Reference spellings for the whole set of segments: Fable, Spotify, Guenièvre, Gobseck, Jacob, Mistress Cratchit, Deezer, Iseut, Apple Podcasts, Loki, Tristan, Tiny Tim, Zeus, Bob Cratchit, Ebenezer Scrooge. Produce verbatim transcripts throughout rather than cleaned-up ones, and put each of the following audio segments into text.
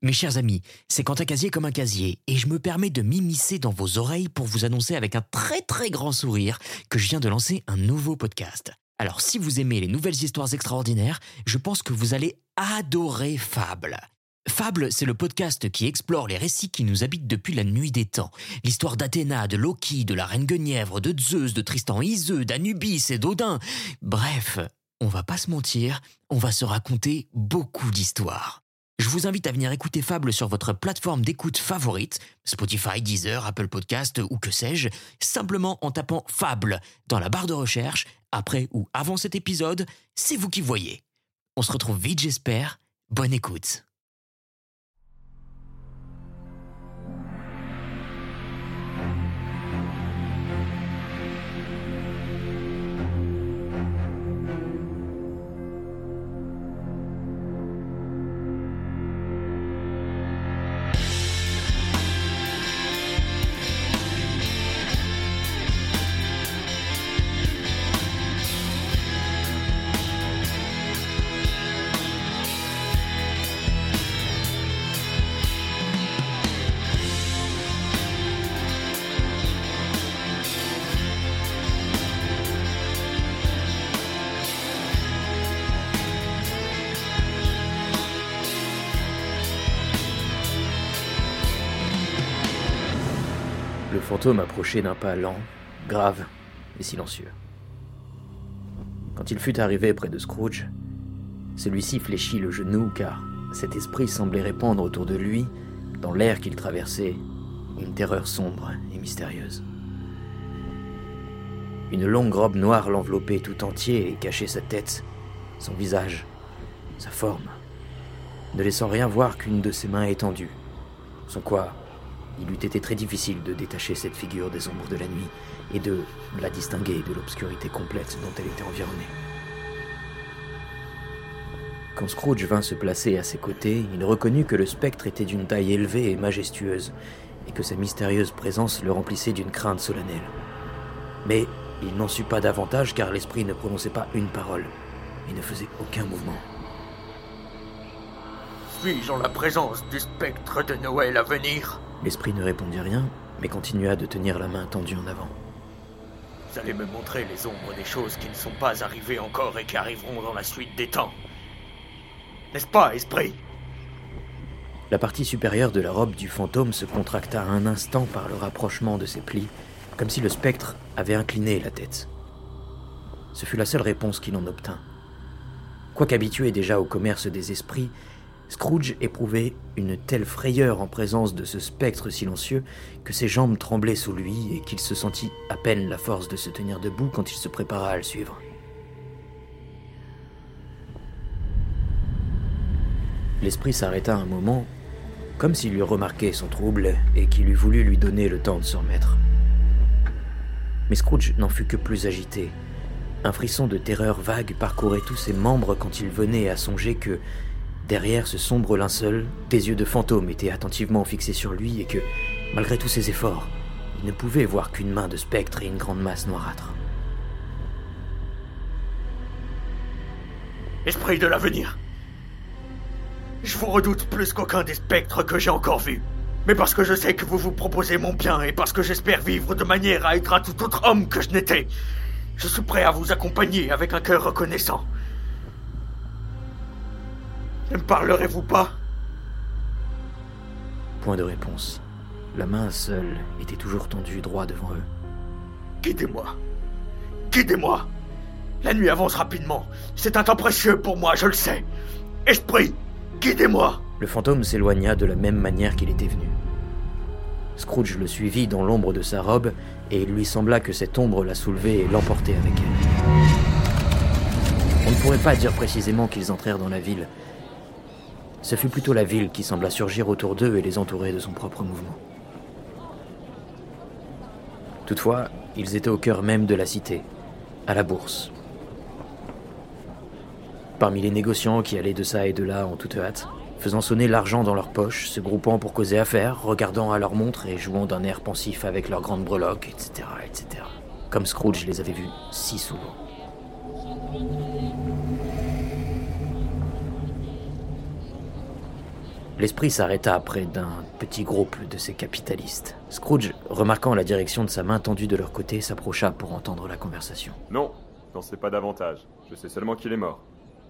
Mes chers amis, c'est quand un casier comme un casier, et je me permets de m'immiscer dans vos oreilles pour vous annoncer avec un très très grand sourire que je viens de lancer un nouveau podcast. Alors si vous aimez les nouvelles histoires extraordinaires, je pense que vous allez adorer Fable. Fable, c'est le podcast qui explore les récits qui nous habitent depuis la nuit des temps. L'histoire d'Athéna, de Loki, de la reine Guenièvre, de Zeus, de Tristan, Iseut, d'Anubis et d'Odin. Bref, on va pas se mentir, on va se raconter beaucoup d'histoires. Je vous invite à venir écouter Fable sur votre plateforme d'écoute favorite, Spotify, Deezer, Apple Podcasts ou que sais-je, simplement en tapant Fable dans la barre de recherche, après ou avant cet épisode, c'est vous qui voyez. On se retrouve vite, j'espère. Bonne écoute. Le fantôme approchait d'un pas lent, grave et silencieux. Quand il fut arrivé près de Scrooge, celui-ci fléchit le genou car cet esprit semblait répandre autour de lui, dans l'air qu'il traversait, une terreur sombre et mystérieuse. Une longue robe noire l'enveloppait tout entier et cachait sa tête, son visage, sa forme, ne laissant rien voir qu'une de ses mains étendues, sans quoi il eût été très difficile de détacher cette figure des ombres de la nuit et de la distinguer de l'obscurité complète dont elle était environnée. Quand Scrooge vint se placer à ses côtés, il reconnut que le spectre était d'une taille élevée et majestueuse, et que sa mystérieuse présence le remplissait d'une crainte solennelle. Mais il n'en sut pas davantage car l'esprit ne prononçait pas une parole et ne faisait aucun mouvement. « Suis-je en la présence du spectre de Noël à venir ?» L'esprit ne répondit rien, mais continua de tenir la main tendue en avant. « Vous allez me montrer les ombres des choses qui ne sont pas arrivées encore et qui arriveront dans la suite des temps. N'est-ce pas, esprit ?» La partie supérieure de la robe du fantôme se contracta un instant par le rapprochement de ses plis, comme si le spectre avait incliné la tête. Ce fut la seule réponse qu'il en obtint. Quoique habitué déjà au commerce des esprits, Scrooge éprouvait une telle frayeur en présence de ce spectre silencieux que ses jambes tremblaient sous lui et qu'il se sentit à peine la force de se tenir debout quand il se prépara à le suivre. L'esprit s'arrêta un moment, comme s'il eût remarqué son trouble et qu'il eût voulu lui donner le temps de s'en remettre. Mais Scrooge n'en fut que plus agité. Un frisson de terreur vague parcourait tous ses membres quand il venait à songer que, derrière ce sombre linceul, des yeux de fantôme étaient attentivement fixés sur lui et que, malgré tous ses efforts, il ne pouvait voir qu'une main de spectre et une grande masse noirâtre. Esprit de l'avenir, je vous redoute plus qu'aucun des spectres que j'ai encore vus, mais parce que je sais que vous vous proposez mon bien et parce que j'espère vivre de manière à être un tout autre homme que je n'étais, je suis prêt à vous accompagner avec un cœur reconnaissant. « Ne me parlerez-vous pas ?» Point de réponse. La main seule était toujours tendue droit devant eux. « Guidez-moi. Guidez-moi. La nuit avance rapidement. C'est un temps précieux pour moi, je le sais. Esprit, guidez-moi » Le fantôme s'éloigna de la même manière qu'il était venu. Scrooge le suivit dans l'ombre de sa robe et il lui sembla que cette ombre la soulevait et l'emportait avec elle. On ne pourrait pas dire précisément qu'ils entrèrent dans la ville. Ce fut plutôt la ville qui sembla surgir autour d'eux et les entourer de son propre mouvement. Toutefois, ils étaient au cœur même de la cité, à la bourse. Parmi les négociants qui allaient de ça et de là en toute hâte, faisant sonner l'argent dans leurs poches, se groupant pour causer affaire, regardant à leur montre et jouant d'un air pensif avec leurs grandes breloques, et cetera, et cetera. Comme Scrooge les avait vus si souvent. L'esprit s'arrêta près d'un petit groupe de ces capitalistes. Scrooge, remarquant la direction de sa main tendue de leur côté, s'approcha pour entendre la conversation. « Non, n'en sais pas davantage. Je sais seulement qu'il est mort. »«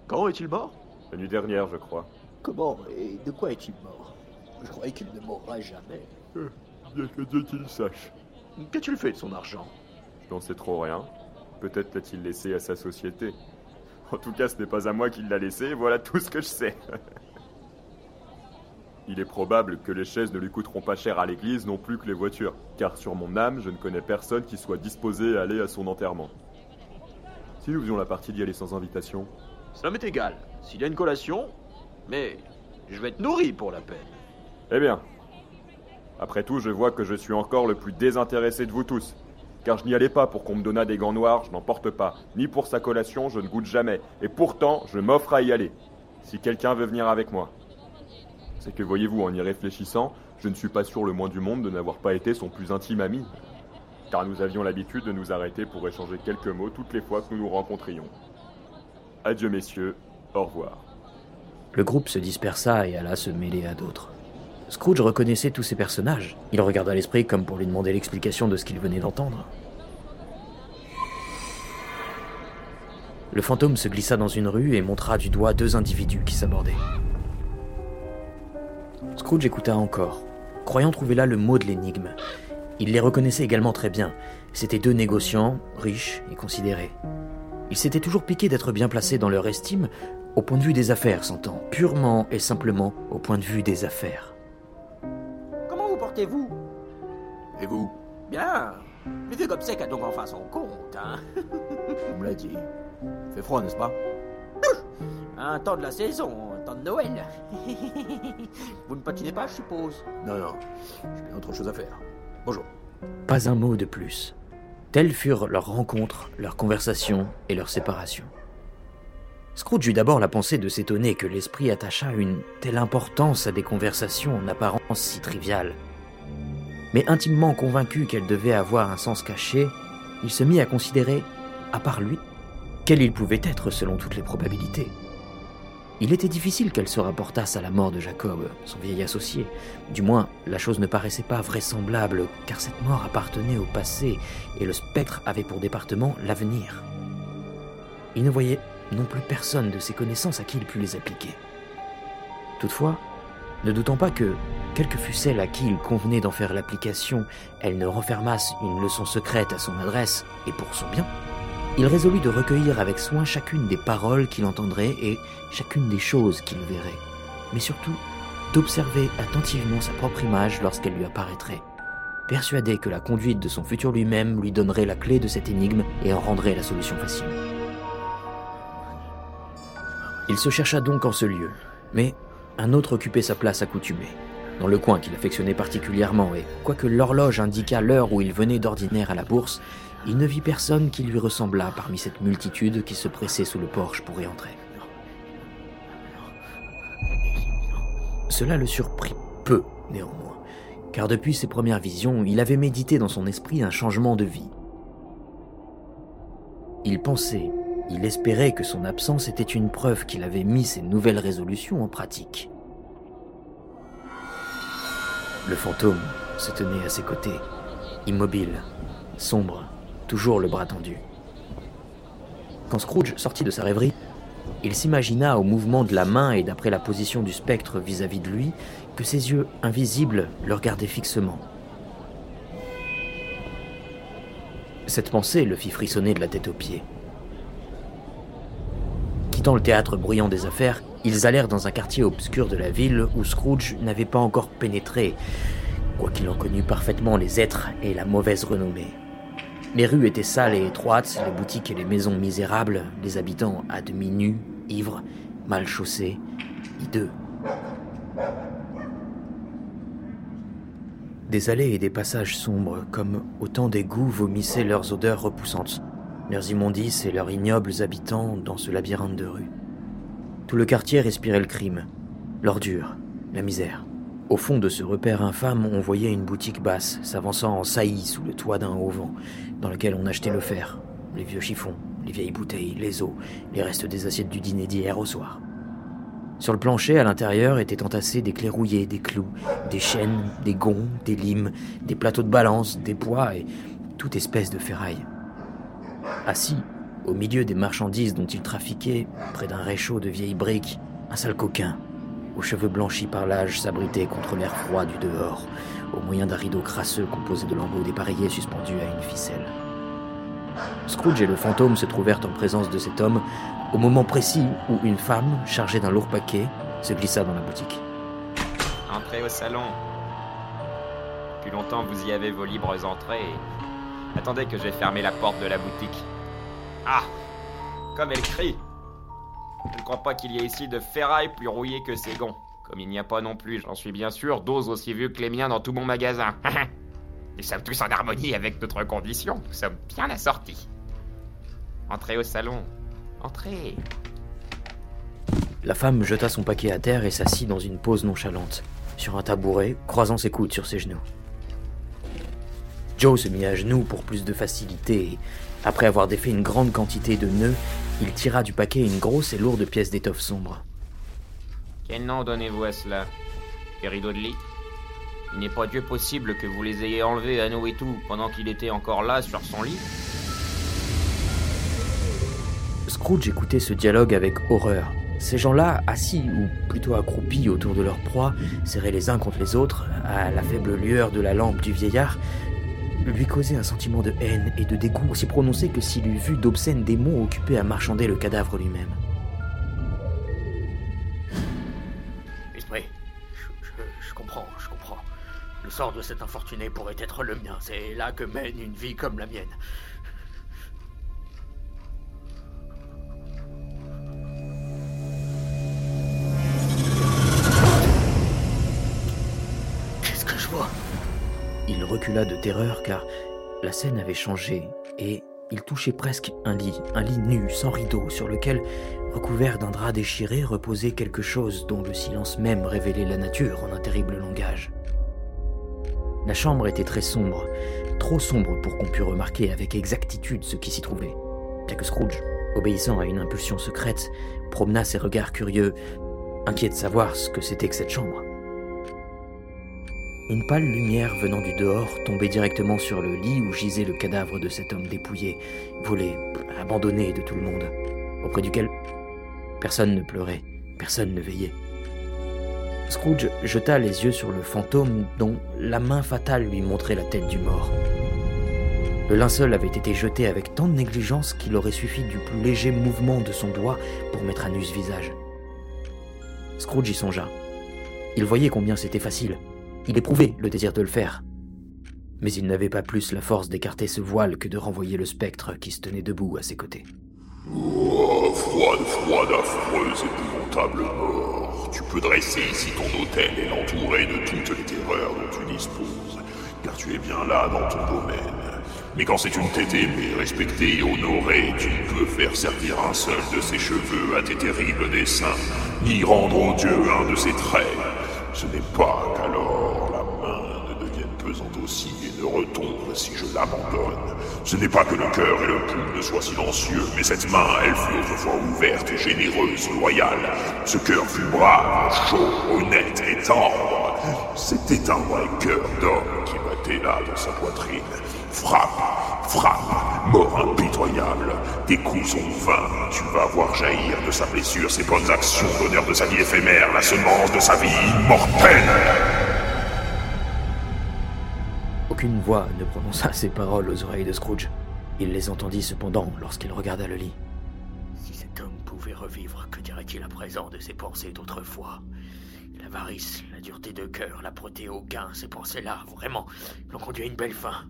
Quand est-il mort ?»« La nuit dernière, je crois. »« Comment et de quoi est-il mort ? Je croyais qu'il ne mourra jamais. » »« Euh, bien que Dieu qu'il sache. »« Qu'a-t-il fait de son argent ? » ?»« Je n'en sais trop rien. Peut-être l'a-t-il laissé à sa société. En tout cas, ce n'est pas à moi qu'il l'a laissé, voilà tout ce que je sais. » Il est probable que les chaises ne lui coûteront pas cher à l'église non plus que les voitures, car sur mon âme, je ne connais personne qui soit disposé à aller à son enterrement. Si nous faisions la partie d'y aller sans invitation... Ça m'est égal, s'il y a une collation, mais je vais être nourri pour la peine. Eh bien, après tout, je vois que je suis encore le plus désintéressé de vous tous, car je n'y allais pas pour qu'on me donnât des gants noirs, je n'en porte pas, ni pour sa collation, je ne goûte jamais, et pourtant, je m'offre à y aller, si quelqu'un veut venir avec moi. C'est que, voyez-vous, en y réfléchissant, je ne suis pas sûr le moins du monde de n'avoir pas été son plus intime ami. Car nous avions l'habitude de nous arrêter pour échanger quelques mots toutes les fois que nous nous rencontrions. Adieu, messieurs, au revoir. Le groupe se dispersa et alla se mêler à d'autres. Scrooge reconnaissait tous ces personnages. Il regarda l'esprit comme pour lui demander l'explication de ce qu'il venait d'entendre. Le fantôme se glissa dans une rue et montra du doigt deux individus qui s'abordaient. Scrooge écouta encore, croyant trouver là le mot de l'énigme. Il les reconnaissait également très bien. C'étaient deux négociants, riches et considérés. Il s'était toujours piqué d'être bien placé dans leur estime, au point de vue des affaires, s'entend, purement et simplement au point de vue des affaires. « Comment vous portez-vous »« Et vous ?»« Bien. Le vieux Gobseck a donc enfin son compte, hein. On me l'a dit. Il fait froid, n'est-ce pas ?»« Un temps de la saison. » De Noël. Vous ne patinez pas, je suppose. Non, non, j'ai bien autre chose à faire. Bonjour. Pas un mot de plus. Telles furent leurs rencontres, leurs conversations et leurs séparations. Scrooge eut d'abord la pensée de s'étonner que l'esprit attachât une telle importance à des conversations en apparence si triviales. Mais intimement convaincu qu'elles devaient avoir un sens caché, il se mit à considérer, à part lui, quel il pouvait être selon toutes les probabilités. Il était difficile qu'elle se rapportasse à la mort de Jacob, son vieil associé. Du moins, la chose ne paraissait pas vraisemblable, car cette mort appartenait au passé, et le spectre avait pour département l'avenir. Il ne voyait non plus personne de ses connaissances à qui il pût les appliquer. Toutefois, ne doutant pas que, quelle que fût celle à qui il convenait d'en faire l'application, elle ne renfermasse une leçon secrète à son adresse, et pour son bien, il résolut de recueillir avec soin chacune des paroles qu'il entendrait et chacune des choses qu'il verrait, mais surtout d'observer attentivement sa propre image lorsqu'elle lui apparaîtrait, persuadé que la conduite de son futur lui-même lui donnerait la clé de cette énigme et en rendrait la solution facile. Il se chercha donc en ce lieu, mais un autre occupait sa place accoutumée, dans le coin qu'il affectionnait particulièrement, et quoique l'horloge indiquât l'heure où il venait d'ordinaire à la bourse, il ne vit personne qui lui ressembla parmi cette multitude qui se pressait sous le porche pour y entrer. Cela le surprit peu, néanmoins, car depuis ses premières visions, il avait médité dans son esprit un changement de vie. Il pensait, il espérait que son absence était une preuve qu'il avait mis ses nouvelles résolutions en pratique. Le fantôme se tenait à ses côtés, immobile, sombre, toujours le bras tendu. Quand Scrooge sortit de sa rêverie, il s'imagina au mouvement de la main et d'après la position du spectre vis-à-vis de lui, que ses yeux invisibles le regardaient fixement. Cette pensée le fit frissonner de la tête aux pieds. Quittant le théâtre bruyant des affaires, ils allèrent dans un quartier obscur de la ville où Scrooge n'avait pas encore pénétré, quoiqu'il en connût parfaitement les êtres et la mauvaise renommée. Les rues étaient sales et étroites, les boutiques et les maisons misérables, les habitants à demi nus, ivres, mal chaussés, hideux. Des allées et des passages sombres, comme autant d'égouts, vomissaient leurs odeurs repoussantes, leurs immondices et leurs ignobles habitants dans ce labyrinthe de rues. Tout le quartier respirait le crime, l'ordure, la misère. Au fond de ce repère infâme, on voyait une boutique basse, s'avançant en saillie sous le toit d'un auvent, dans lequel on achetait le fer, les vieux chiffons, les vieilles bouteilles, les os, les restes des assiettes du dîner d'hier au soir. Sur le plancher, à l'intérieur, étaient entassés des clés rouillées, des clous, des chaînes, des gonds, des limes, des plateaux de balance, des poids et toute espèce de ferraille. Assis, au milieu des marchandises dont il trafiquait, près d'un réchaud de vieilles briques, un sale coquin, aux cheveux blanchis par l'âge, s'abritait contre l'air froid du dehors, au moyen d'un rideau crasseux composé de lambeaux dépareillés suspendus à une ficelle. Scrooge et le fantôme se trouvèrent en présence de cet homme au moment précis où une femme, chargée d'un lourd paquet, se glissa dans la boutique. « Entrez au salon. Depuis longtemps, vous y avez vos libres entrées. Attendez que j'ai fermé la porte de la boutique. Ah, comme elle crie ! Je ne crois pas qu'il y ait ici de ferraille plus rouillée que ces gonds. Comme il n'y a pas non plus, j'en suis bien sûr, d'os aussi vieux que les miens dans tout mon magasin. » Nous sommes tous en harmonie avec notre condition. Nous sommes bien assortis. Entrez au salon. Entrez. La femme jeta son paquet à terre et s'assit dans une pose nonchalante, sur un tabouret, croisant ses coudes sur ses genoux. Joe se mit à genoux pour plus de facilité et, après avoir défait une grande quantité de nœuds, il tira du paquet une grosse et lourde pièce d'étoffe sombre. Quel nom donnez-vous à cela? Les rideaux de lit? Il n'est pas Dieu possible que vous les ayez enlevés, anneaux et tout, pendant qu'il était encore là, sur son lit. Scrooge écoutait ce dialogue avec horreur. Ces gens-là, assis ou plutôt accroupis autour de leur proie, serrés les uns contre les autres, à la faible lueur de la lampe du vieillard, lui causaient un sentiment de haine et de dégoût aussi prononcé que s'il eût vu d'obscènes démons occupés à marchander le cadavre lui-même. Esprit, je, je, je comprends, je comprends. Le sort de cet infortuné pourrait être le mien. C'est là que mène une vie comme la mienne. Qu'est-ce que je vois ? Il recula de terreur car la scène avait changé et il touchait presque un lit, un lit nu, sans rideau, sur lequel, recouvert d'un drap déchiré, reposait quelque chose dont le silence même révélait la nature en un terrible langage. La chambre était très sombre, trop sombre pour qu'on pût remarquer avec exactitude ce qui s'y trouvait, bien que Scrooge, obéissant à une impulsion secrète, promena ses regards curieux, inquiet de savoir ce que c'était que cette chambre. Une pâle lumière venant du dehors tombait directement sur le lit où gisait le cadavre de cet homme dépouillé, volé, abandonné de tout le monde, auprès duquel personne ne pleurait, personne ne veillait. Scrooge jeta les yeux sur le fantôme dont la main fatale lui montrait la tête du mort. Le linceul avait été jeté avec tant de négligence qu'il aurait suffi du plus léger mouvement de son doigt pour mettre à nu ce visage. Scrooge y songea. Il voyait combien c'était facile. Il éprouvait le désir de le faire. Mais il n'avait pas plus la force d'écarter ce voile que de renvoyer le spectre qui se tenait debout à ses côtés. Oh, froide, froide, affreuse, épouvantable mort. Tu peux dresser ici ton autel et l'entourer de toutes les terreurs dont tu disposes, car tu es bien là dans ton domaine. Mais quand c'est une tête aimée, respectée et honorée, tu ne peux faire servir un seul de ses cheveux à tes terribles desseins, ni rendre aux dieux un de ses traits. Ce n'est pas qu'alors la main ne devienne pesante aussi et ne retombe si je l'abandonne. Ce n'est pas que le cœur et le pouls ne soient silencieux, mais cette main, elle fut autrefois ouverte et généreuse, loyale. Ce cœur fut brave, chaud, honnête et tendre. C'était un vrai cœur d'homme qui battait là dans sa poitrine. Frappe, frappe, mort impitoyable. Tes coups sont vains, tu vas voir jaillir de sa blessure ses bonnes actions, l'honneur de sa vie éphémère, la semence de sa vie immortelle. Aucune voix ne prononça ces paroles aux oreilles de Scrooge. Il les entendit cependant lorsqu'il regarda le lit. Si cet homme pouvait revivre, que dirait-il à présent de ses pensées d'autrefois ? L'avarice, la dureté de cœur, l'âpreté au gain, ces pensées-là, vraiment, l'ont conduit à une belle fin.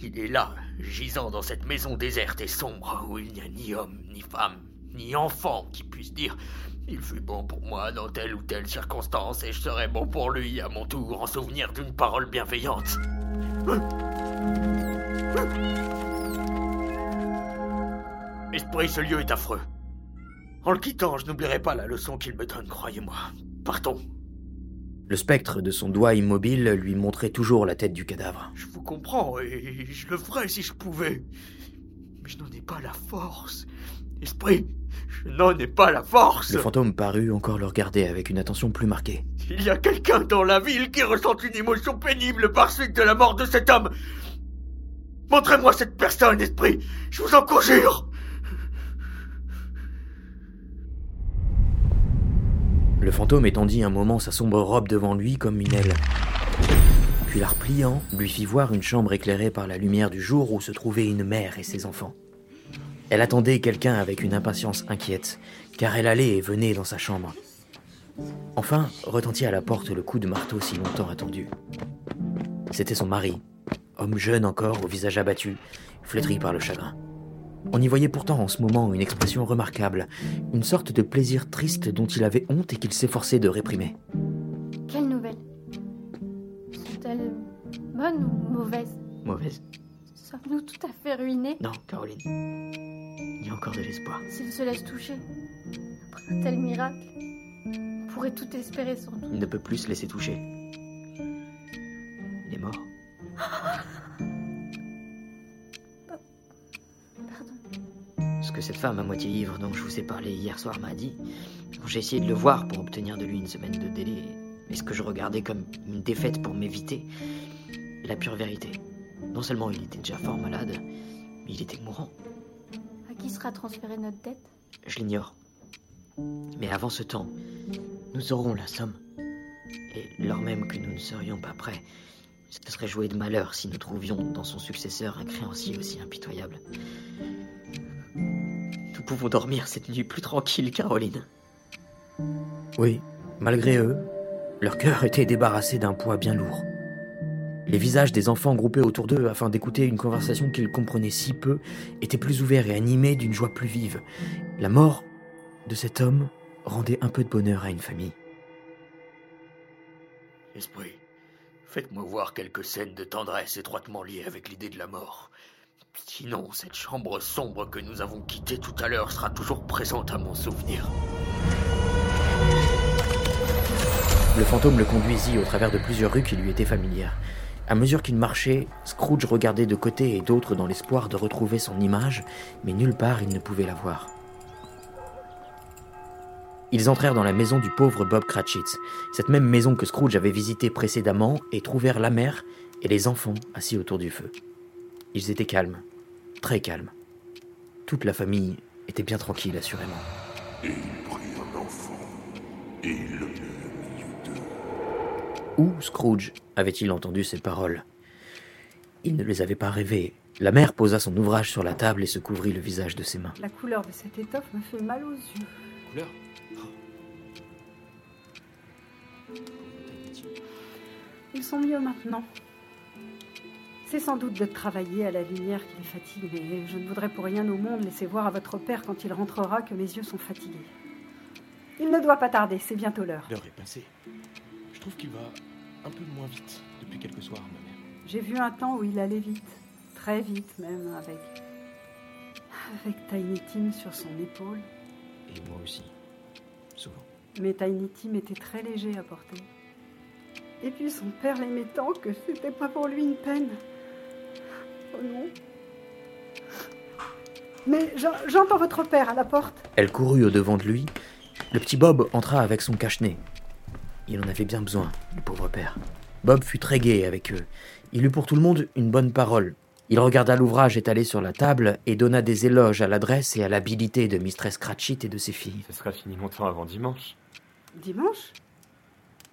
Il est là, gisant dans cette maison déserte et sombre, où il n'y a ni homme, ni femme, ni enfant qui puisse dire « Il fut bon pour moi dans telle ou telle circonstance, et je serai bon pour lui à mon tour, en souvenir d'une parole bienveillante. » Esprit, ce lieu est affreux. En le quittant, je n'oublierai pas la leçon qu'il me donne, croyez-moi. Partons. Le spectre de son doigt immobile lui montrait toujours la tête du cadavre. Je vous comprends et je le ferais si je pouvais. Mais je n'en ai pas la force. Esprit, je n'en ai pas la force. Le fantôme parut encore le regarder avec une attention plus marquée. Il y a quelqu'un dans la ville qui ressent une émotion pénible par suite de la mort de cet homme. Montrez-moi cette personne, esprit, je vous en conjure. Le fantôme étendit un moment sa sombre robe devant lui comme une aile. Puis la repliant, lui fit voir une chambre éclairée par la lumière du jour où se trouvaient une mère et ses enfants. Elle attendait quelqu'un avec une impatience inquiète, car elle allait et venait dans sa chambre. Enfin, retentit à la porte le coup de marteau si longtemps attendu. C'était son mari, homme jeune encore, au visage abattu, flétri par le chagrin. On y voyait pourtant en ce moment une expression remarquable, une sorte de plaisir triste dont il avait honte et qu'il s'efforçait de réprimer. Quelle nouvelle ? Sont-elles bonnes ou mauvaises ? Mauvaises. Sommes-nous tout à fait ruinés ? Non, Caroline. Il y a encore de l'espoir. S'il se laisse toucher, après un tel miracle, on pourrait tout espérer sans doute. Il ne peut plus se laisser toucher. Il est mort. Pardon. Ce que cette femme à moitié ivre dont je vous ai parlé hier soir m'a dit, quand j'ai essayé de le voir pour obtenir de lui une semaine de délai, et ce que je regardais comme une défaite pour m'éviter, la pure vérité. Non seulement il était déjà fort malade, mais il était mourant. À qui sera transférée notre dette ? Je l'ignore. Mais avant ce temps, nous aurons la somme. Et lors même que nous ne serions pas prêts, ce serait jouer de malheur si nous trouvions dans son successeur un créancier aussi impitoyable. Nous pouvons dormir cette nuit plus tranquille, Caroline. Oui, malgré eux, leur cœur était débarrassé d'un poids bien lourd. Les visages des enfants groupés autour d'eux afin d'écouter une conversation qu'ils comprenaient si peu étaient plus ouverts et animés d'une joie plus vive. La mort de cet homme rendait un peu de bonheur à une famille. Esprit, faites-moi voir quelques scènes de tendresse étroitement liées avec l'idée de la mort. Sinon, cette chambre sombre que nous avons quittée tout à l'heure sera toujours présente à mon souvenir. Le fantôme le conduisit au travers de plusieurs rues qui lui étaient familières. À mesure qu'il marchait, Scrooge regardait de côté et d'autre dans l'espoir de retrouver son image, mais nulle part il ne pouvait la voir. Ils entrèrent dans la maison du pauvre Bob Cratchit, cette même maison que Scrooge avait visitée précédemment, et trouvèrent la mère et les enfants assis autour du feu. Ils étaient calmes, très calmes. Toute la famille était bien tranquille, assurément. Et il prit un enfant, et il le mit au milieu d'eux. Où Scrooge avait-il entendu ces paroles ? Il ne les avait pas rêvées. La mère posa son ouvrage sur la table et se couvrit le visage de ses mains. La couleur de cette étoffe me fait mal aux yeux. La couleur ? Ils sont mieux maintenant. C'est sans doute de travailler à la lumière qui les fatigue, mais je ne voudrais pour rien au monde laisser voir à votre père quand il rentrera que mes yeux sont fatigués. Il ne doit pas tarder, c'est bientôt l'heure. L'heure est passée. Je trouve qu'il va un peu moins vite depuis quelques soirs, ma mère. J'ai vu un temps où il allait vite, très vite même, avec, avec Tiny Tim sur son épaule. Et moi aussi, souvent. Mais Tiny Tim était très léger à porter. Et puis son père l'aimait tant que c'était pas pour lui une peine. Oh non. Mais j'entends votre père à la porte. Elle courut au devant de lui. Le petit Bob entra avec son cache-nez. Il en avait bien besoin, le pauvre père. Bob fut très gai avec eux. Il eut pour tout le monde une bonne parole. Il regarda l'ouvrage étalé sur la table et donna des éloges à l'adresse et à l'habileté de Mistress Cratchit et de ses filles. Ce sera fini longtemps avant dimanche. Dimanche ?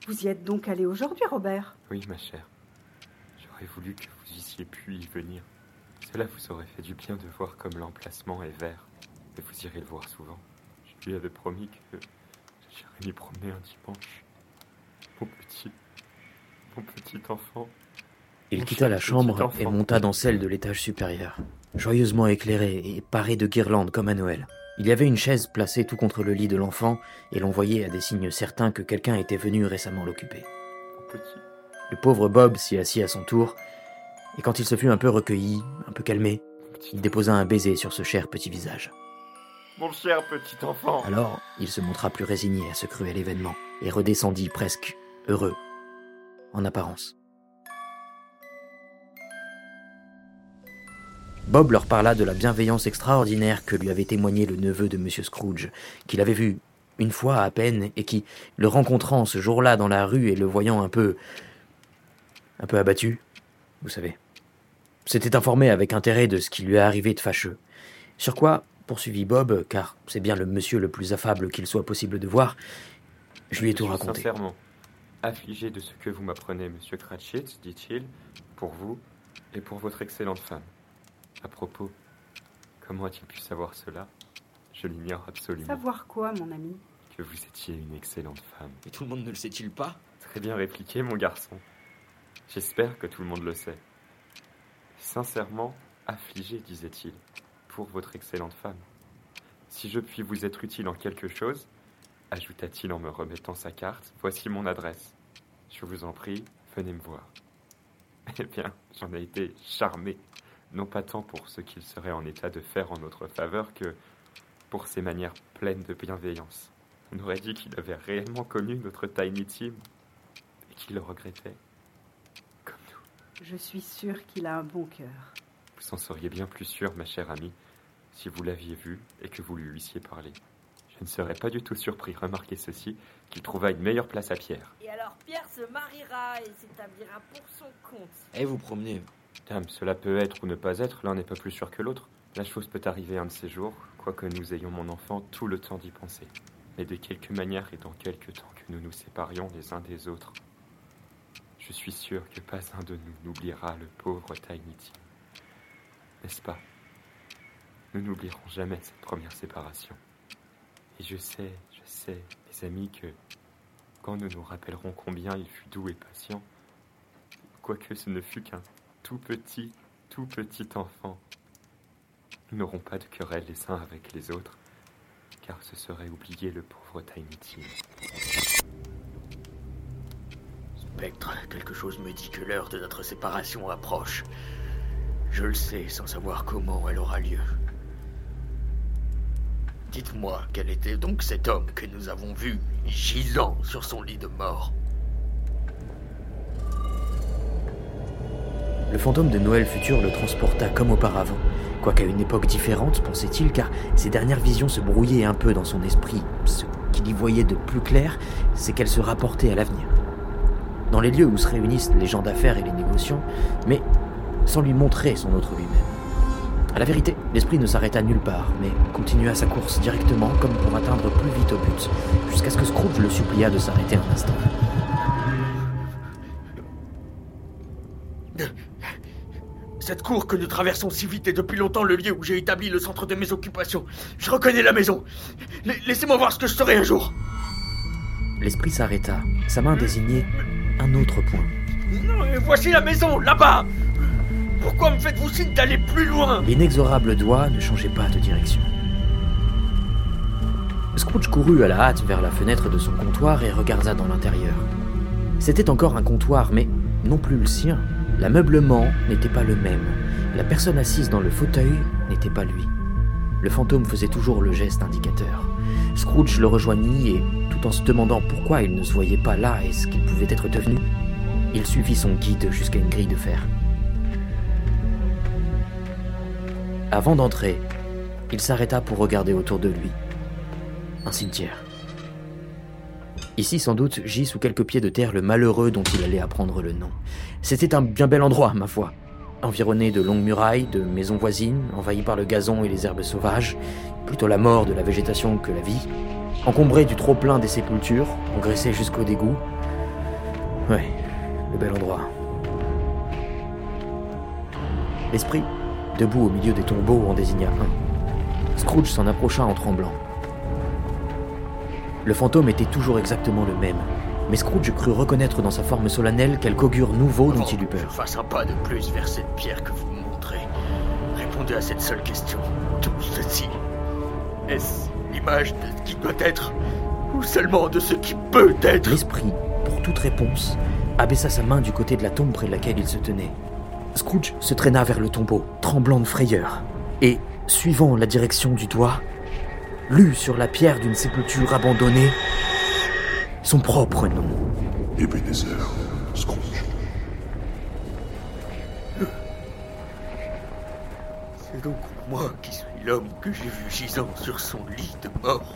Vous y êtes donc allé aujourd'hui, Robert ? Oui, ma chère. J'aurais voulu que vous eussiez pu y venir. Cela vous aurait fait du bien de voir comme l'emplacement est vert. Et vous irez le voir souvent. Je lui avais promis que j'irais m'y promener un dimanche. Mon petit... Mon petit enfant... Il quitta la chambre et monta dans celle de l'étage supérieur, joyeusement éclairée et parée de guirlandes comme à Noël. Il y avait une chaise placée tout contre le lit de l'enfant et l'on voyait à des signes certains que quelqu'un était venu récemment l'occuper. Le pauvre Bob s'y assit à son tour et quand il se fut un peu recueilli, un peu calmé, il déposa un baiser sur ce cher petit visage. « Mon cher petit enfant !» Alors, il se montra plus résigné à ce cruel événement et redescendit presque heureux, en apparence. Bob leur parla de la bienveillance extraordinaire que lui avait témoigné le neveu de Monsieur Scrooge, qu'il avait vu une fois à peine et qui, le rencontrant ce jour-là dans la rue et le voyant un peu... un peu abattu, vous savez, s'était informé avec intérêt de ce qui lui est arrivé de fâcheux. Sur quoi, poursuivit Bob, car c'est bien le monsieur le plus affable qu'il soit possible de voir, je lui ai tout raconté. « Sincèrement, affligé de ce que vous m'apprenez, Monsieur Cratchit, dit-il, pour vous et pour votre excellente femme. À propos, comment a-t-il pu savoir cela ? Je l'ignore absolument. » « Savoir quoi, mon ami ? » « Que vous étiez une excellente femme. » « Et tout le monde ne le sait-il pas ? » « Très bien répliqué, mon garçon. J'espère que tout le monde le sait. Sincèrement affligé, disait-il, pour votre excellente femme. Si je puis vous être utile en quelque chose, ajouta-t-il en me remettant sa carte, voici mon adresse. Je vous en prie, venez me voir. » Eh bien, j'en ai été charmé, non pas tant pour ce qu'il serait en état de faire en notre faveur que pour ses manières pleines de bienveillance. On aurait dit qu'il avait réellement connu notre Tiny Tim et qu'il le regrettait. Je suis sûre qu'il a un bon cœur. Vous en seriez bien plus sûre, ma chère amie, si vous l'aviez vu et que vous lui eussiez parlé. Je ne serais pas du tout surpris, remarquez ceci, qu'il trouva une meilleure place à Pierre. Et alors Pierre se mariera et s'établira pour son compte. Et vous promenez. Dame, cela peut être ou ne pas être, l'un n'est pas plus sûr que l'autre. La chose peut arriver un de ces jours, quoique nous ayons, mon enfant, tout le temps d'y penser. Mais de quelque manière et dans quelque temps que nous nous séparions les uns des autres... Je suis sûr que pas un de nous n'oubliera le pauvre Tiny Tim. N'est-ce pas ? Nous n'oublierons jamais cette première séparation. Et je sais, je sais, mes amis, que quand nous nous rappellerons combien il fut doux et patient, quoique ce ne fût qu'un tout petit, tout petit enfant, nous n'aurons pas de querelles les uns avec les autres, car ce serait oublier le pauvre Tiny Tim. Spectre, quelque chose me dit que l'heure de notre séparation approche. Je le sais sans savoir comment elle aura lieu. Dites-moi, quel était donc cet homme que nous avons vu gisant sur son lit de mort ? Le fantôme de Noël futur le transporta comme auparavant, quoiqu'à une époque différente, pensait-il, car ses dernières visions se brouillaient un peu dans son esprit. Ce qu'il y voyait de plus clair, c'est qu'elles se rapportaient à l'avenir. Dans les lieux où se réunissent les gens d'affaires et les négociants, mais sans lui montrer son autre lui-même. À la vérité, l'esprit ne s'arrêta nulle part, mais continua sa course directement comme pour atteindre plus vite au but, jusqu'à ce que Scrooge le supplia de s'arrêter un instant. Cette cour que nous traversons si vite est depuis longtemps le lieu où j'ai établi le centre de mes occupations. Je reconnais la maison. Laissez-moi voir ce que je serai un jour. L'esprit s'arrêta, sa main désignait un autre point. Non, mais voici la maison, là-bas. Pourquoi me faites-vous signe d'aller plus loin ? L'inexorable doigt ne changeait pas de direction. Scrooge courut à la hâte vers la fenêtre de son comptoir et regarda dans l'intérieur. C'était encore un comptoir, mais non plus le sien. L'ameublement n'était pas le même. La personne assise dans le fauteuil n'était pas lui. Le fantôme faisait toujours le geste indicateur. Scrooge le rejoignit et, tout en se demandant pourquoi il ne se voyait pas là et ce qu'il pouvait être devenu, il suivit son guide jusqu'à une grille de fer. Avant d'entrer, il s'arrêta pour regarder autour de lui. Un cimetière. Ici, sans doute, gît sous quelques pieds de terre le malheureux dont il allait apprendre le nom. C'était un bien bel endroit, ma foi. Environné de longues murailles, de maisons voisines, envahies par le gazon et les herbes sauvages, plutôt la mort de la végétation que la vie, encombré du trop-plein des sépultures, engraissé jusqu'au dégoût. Ouais, le bel endroit. L'esprit, debout au milieu des tombeaux, en désigna un. Scrooge s'en approcha en tremblant. Le fantôme était toujours exactement le même, mais Scrooge crut reconnaître dans sa forme solennelle quelque augure nouveau dont il eut peur. « Fasse un pas de plus vers cette pierre que vous me montrez. Répondez à cette seule question. Tout ceci, est-ce l'image de ce qui doit être, ou seulement de ce qui peut être ?» L'esprit, pour toute réponse, abaissa sa main du côté de la tombe près de laquelle il se tenait. Scrooge se traîna vers le tombeau, tremblant de frayeur, et, suivant la direction du doigt, lut sur la pierre d'une sépulture abandonnée son propre nom. Ebenezer Scrooge. Donc moi qui suis l'homme que j'ai vu gisant sur son lit de mort.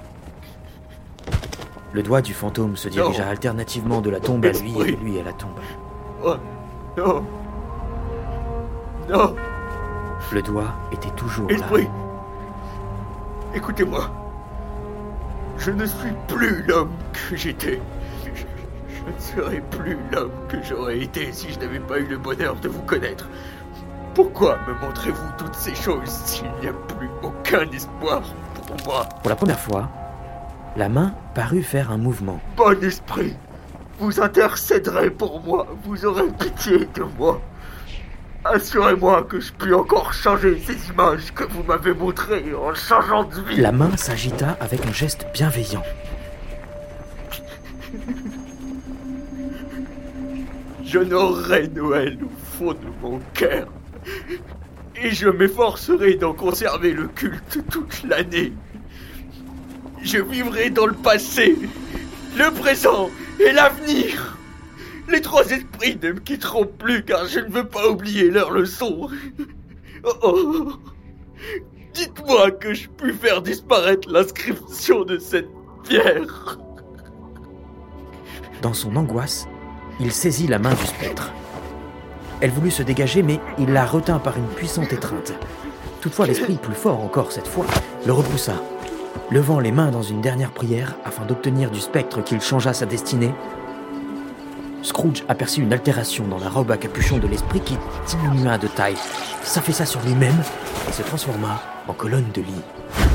Le doigt du fantôme se dirigea non. alternativement de la tombe à lui et de lui à la tombe. Oh, non. Non. Le doigt était toujours Esprit. là. Écoutez-moi. Je ne suis plus l'homme que j'étais. Je, je ne serais plus l'homme que j'aurais été si je n'avais pas eu le bonheur de vous connaître. Pourquoi me montrez-vous toutes ces choses s'il n'y a plus aucun espoir pour moi ? Pour la première fois, la main parut faire un mouvement. Bon esprit, vous intercéderez pour moi, vous aurez pitié de moi. Assurez-moi que je puis encore changer ces images que vous m'avez montrées en changeant de vie. La main s'agita avec un geste bienveillant. J'honorerai Noël au fond de mon cœur. Et je m'efforcerai d'en conserver le culte toute l'année. Je vivrai dans le passé, le présent et l'avenir. Les trois esprits ne me quitteront plus car je ne veux pas oublier leurs leçons. Oh, oh. Dites-moi que je puis faire disparaître l'inscription de cette pierre. Dans son angoisse, il saisit la main du spectre. Elle voulut se dégager, mais il la retint par une puissante étreinte. Toutefois, l'esprit, plus fort encore cette fois, le repoussa, levant les mains dans une dernière prière afin d'obtenir du spectre qu'il changeât sa destinée. Scrooge aperçut une altération dans la robe à capuchon de l'esprit qui diminua de taille, s'affaissa sur lui-même et se transforma en colonne de lit.